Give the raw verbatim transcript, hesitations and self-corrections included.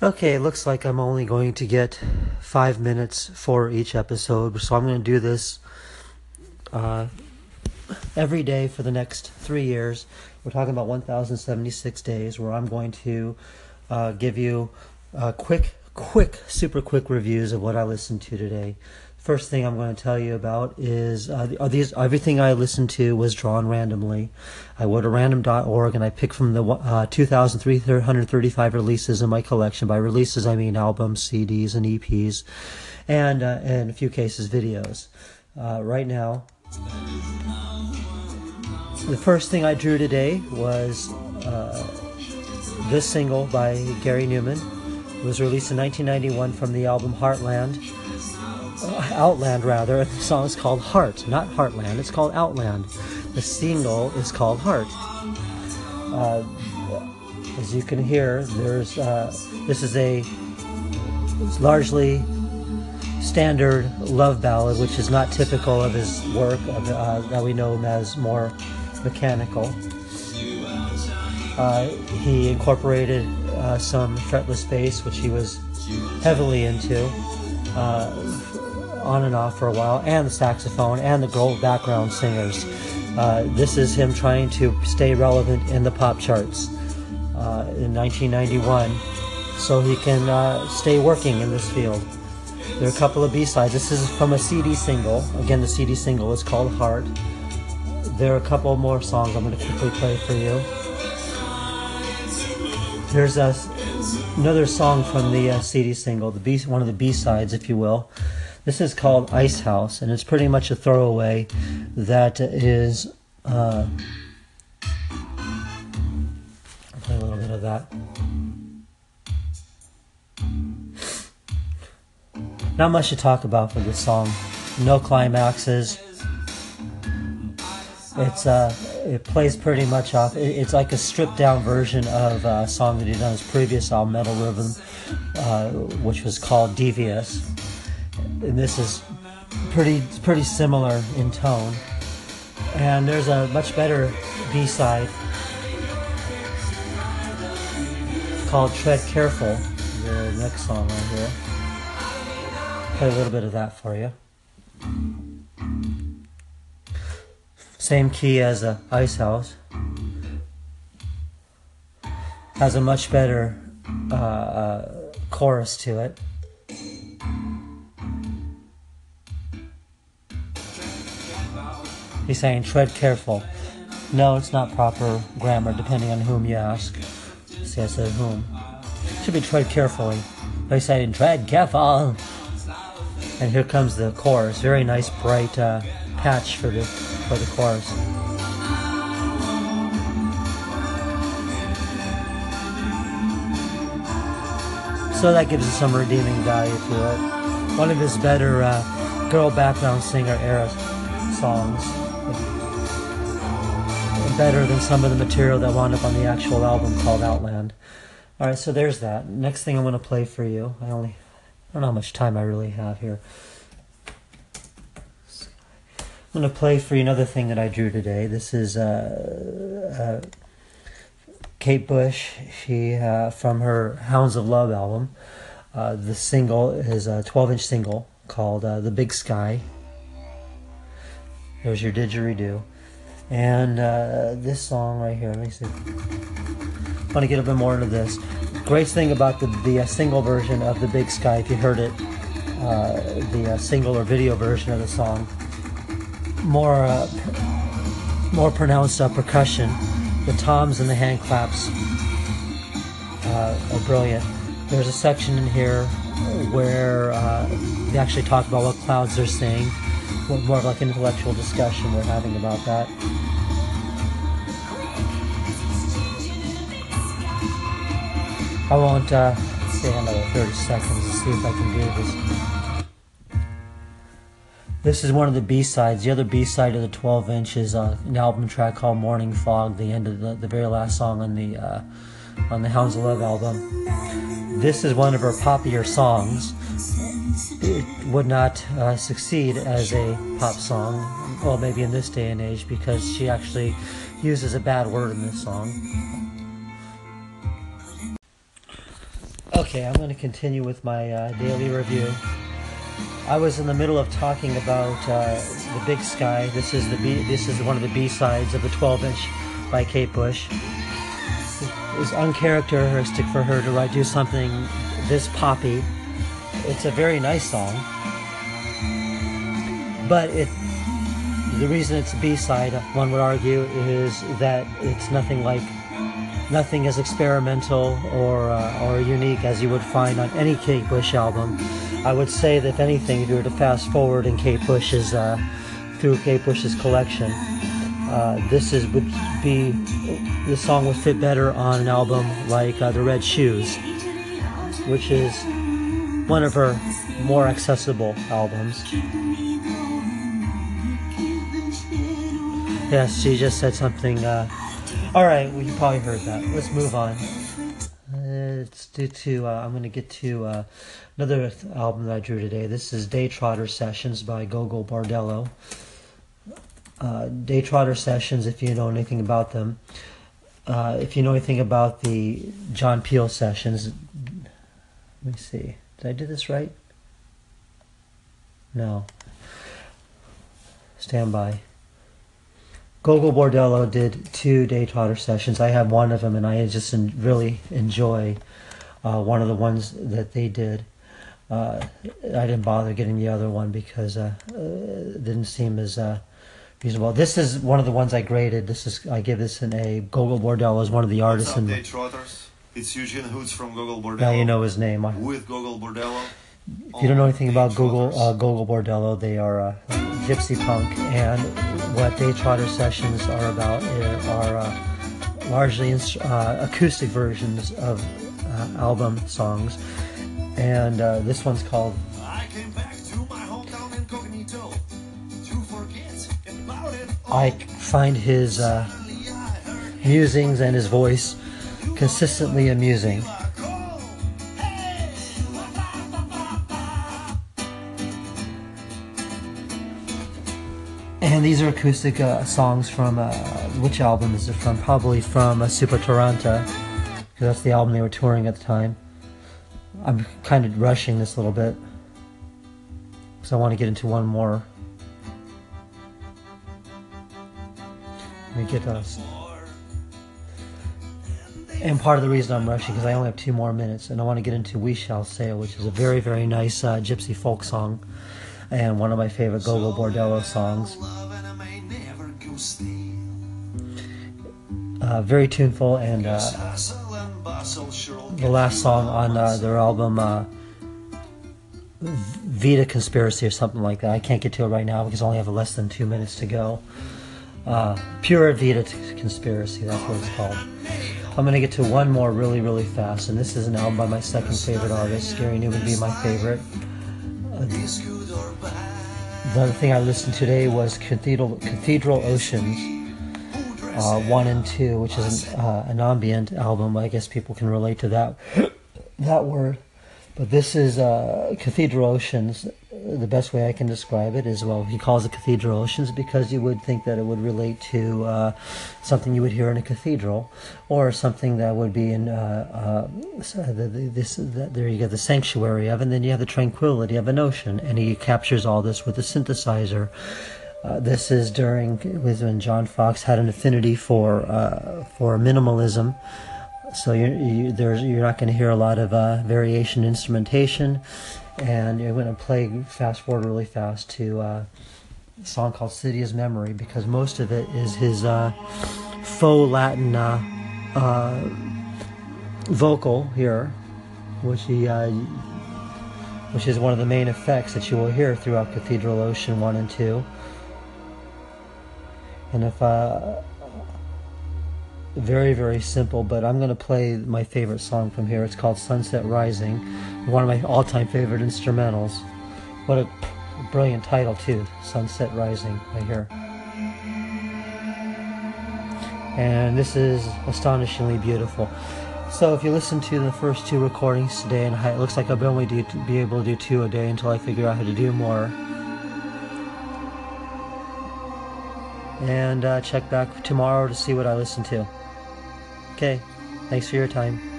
Okay, looks like I'm only going to get five minutes for each episode, so I'm going to do this uh, every day for the next three years. We're talking about one thousand seventy-six days where I'm going to uh, give you uh, quick, quick, super quick reviews of what I listened to today. First thing I'm going to tell you about is uh, are these everything I listened to was drawn randomly. I went to random dot org and I picked from the uh, two thousand three hundred thirty-five releases in my collection. By releases, I mean albums, C Ds, and E Ps, and uh, in a few cases, videos. Uh, right now, the first thing I drew today was uh, this single by Gary Numan. It was released in nineteen ninety-one from the album Heartland. Outland, rather. The song is called Heart, not Heartland. It's called Outland. The single is called Heart. Uh, as you can hear, there's uh, this is a largely standard love ballad, which is not typical of his work of, uh, that we know him as more mechanical. Uh, he incorporated uh, some fretless bass, which he was heavily into. Uh, on and off for a while, and the saxophone and the girl background singers. Uh, this is him trying to stay relevant in the pop charts uh, in nineteen ninety-one, so he can uh, stay working in this field. There are a couple of B-sides. This is from a C D single. Again, the C D single is called Heart. There are a couple more songs I'm going to quickly play for you. There's a, another song from the uh, C D single, the B, one of the B-sides, if you will. This is called Ice House, and it's pretty much a throwaway that is, uh, I'll play a little bit of that. Not much to talk about for this song. No climaxes. It's, uh, it plays pretty much off. It's like a stripped down version of a song that he'd done his previous album, Metal Rhythms, uh, which was called Devious. And this is pretty pretty similar in tone. And there's a much better B-side called Tread Careful, the next song right here. Play a little bit of that for you. Same key as the Ice House. Has a much better uh, uh, chorus to it. He's saying, tread careful. No, it's not proper grammar, depending on whom you ask. See, I said whom. It should be tread carefully. But he's saying, tread careful. And here comes the chorus. Very nice, bright uh, patch for the, for the chorus. So that gives us some redeeming value to it. One of his better uh, girl background singer era songs. Better than some of the material that wound up on the actual album called Outland. All right, so there's that. Next thing I'm going to play for you. I only I don't know how much time I really have here. I'm going to play for you another thing that I drew today. This is uh, uh, Kate Bush. She uh, from her Hounds of Love album. Uh, the single is a twelve-inch single called uh, "The Big Sky." There's your didgeridoo. And uh, this song right here, let me see. I want to get a bit more into this. Great thing about the, the uh, single version of The Big Sky, if you heard it, uh, the uh, single or video version of the song, more uh, more pronounced uh, percussion. The toms and the hand claps uh, are brilliant. There's a section in here where uh, they actually talk about what clouds they're seeing. More of like an intellectual discussion we're having about that. I won't uh, stay another thirty seconds to see if I can do this. This is one of the B-sides. The other B-side of the twelve-inch is uh, an album track called Morning Fog, the end of the, the very last song on the uh, on the Hounds of Love album. This is one of her poppier songs. It would not uh, succeed as a pop song, well, maybe in this day and age, because she actually uses a bad word in this song. Okay, I'm going to continue with my uh, daily review. I was in the middle of talking about uh, The Big Sky. This is the B, this is one of the B-sides of the twelve-inch by Kate Bush. It was uncharacteristic for her to write, do something this poppy. It's a very nice song, but it the reason it's a B-side, one would argue, is that it's nothing like nothing as experimental or uh, or unique as you would find on any Kate Bush album. I would say that if anything, if you were to fast forward in Kate Bush's uh, through Kate Bush's collection, uh, this is would be this song would fit better on an album like uh, The Red Shoes, which is one of her more accessible albums. Yes, she just said something. Uh, All right, well, you probably heard that. Let's move on. Uh, it's due to, uh, I'm going to get to uh, another th- album that I drew today. This is Daytrotter Sessions by Gogol Bordello. Uh, Daytrotter Sessions, if you know anything about them, uh, if you know anything about the John Peel Sessions, let me see, did I do this right? No. Stand by. Gogol Bordello did two Daytrotter Sessions. I have one of them, and I just en- really enjoy uh, one of the ones that they did. Uh, I didn't bother getting the other one because uh, it didn't seem as uh, reasonable. This is one of the ones I graded. This is I give this an A. Gogol Bordello is one of the artists. What's up, Daytrotters? It's Eugene Hutz from Gogol Bordello. Now you know his name. With Gogol Bordello. If you don't know anything about Gogol, uh, Gogol Bordello, they are uh, gypsy punk, and what Daytrotter Sessions are about are uh, largely inst- uh, acoustic versions of uh, album songs, and uh, this one's called I Came Back to My Hometown Incognito to Forget About It. I find his uh, musings and his voice consistently amusing. And these are acoustic uh, songs from, uh, which album is it from? Probably from uh, Super Taranta, because that's the album they were touring at the time. I'm kind of rushing this a little bit, because I want to get into one more. Let me get us. And part of the reason I'm rushing, because I only have two more minutes, and I want to get into We Shall Say, which is a very, very nice uh, gypsy folk song. And one of my favorite Gogol Bordello songs. Uh, very tuneful, and uh, the last song on uh, their album, uh, Vita Conspiracy or something like that. I can't get to it right now because I only have less than two minutes to go. Uh, Pure Vita Conspiracy, that's what it's called. I'm going to get to one more really, really fast, and this is an album by my second favorite artist, Gary Numan being my favorite. Uh, The thing I listened to today was Cathedral Cathedral Oceans uh, one and two, which is an, uh, an ambient album. I guess people can relate to that that word. But this is uh, Cathedral Oceans. The best way I can describe it is, well, he calls it Cathedral Oceans because you would think that it would relate to uh, something you would hear in a cathedral, or something that would be in uh, uh, the, the, this. The, there you get the sanctuary of, and then you have the tranquility of an ocean, and he captures all this with a synthesizer. Uh, this is during was when John Fox had an affinity for uh, for minimalism. So you're, you, there's, you're not going to hear a lot of uh, variation instrumentation, and you're going to play fast forward really fast to uh, a song called City is Memory, because most of it is his uh, faux Latin uh, uh, vocal here, which he, uh, which is one of the main effects that you will hear throughout Cathedral Ocean one and two. And if... Uh, Very, very simple, but I'm going to play my favorite song from here. It's called Sunset Rising, one of my all-time favorite instrumentals. What a brilliant title, too, Sunset Rising, right here. And this is astonishingly beautiful. So if you listen to the first two recordings today, and it looks like I'll only do, be able to do two a day until I figure out how to do more. And uh, check back tomorrow to see what I listen to. Okay, thanks for your time.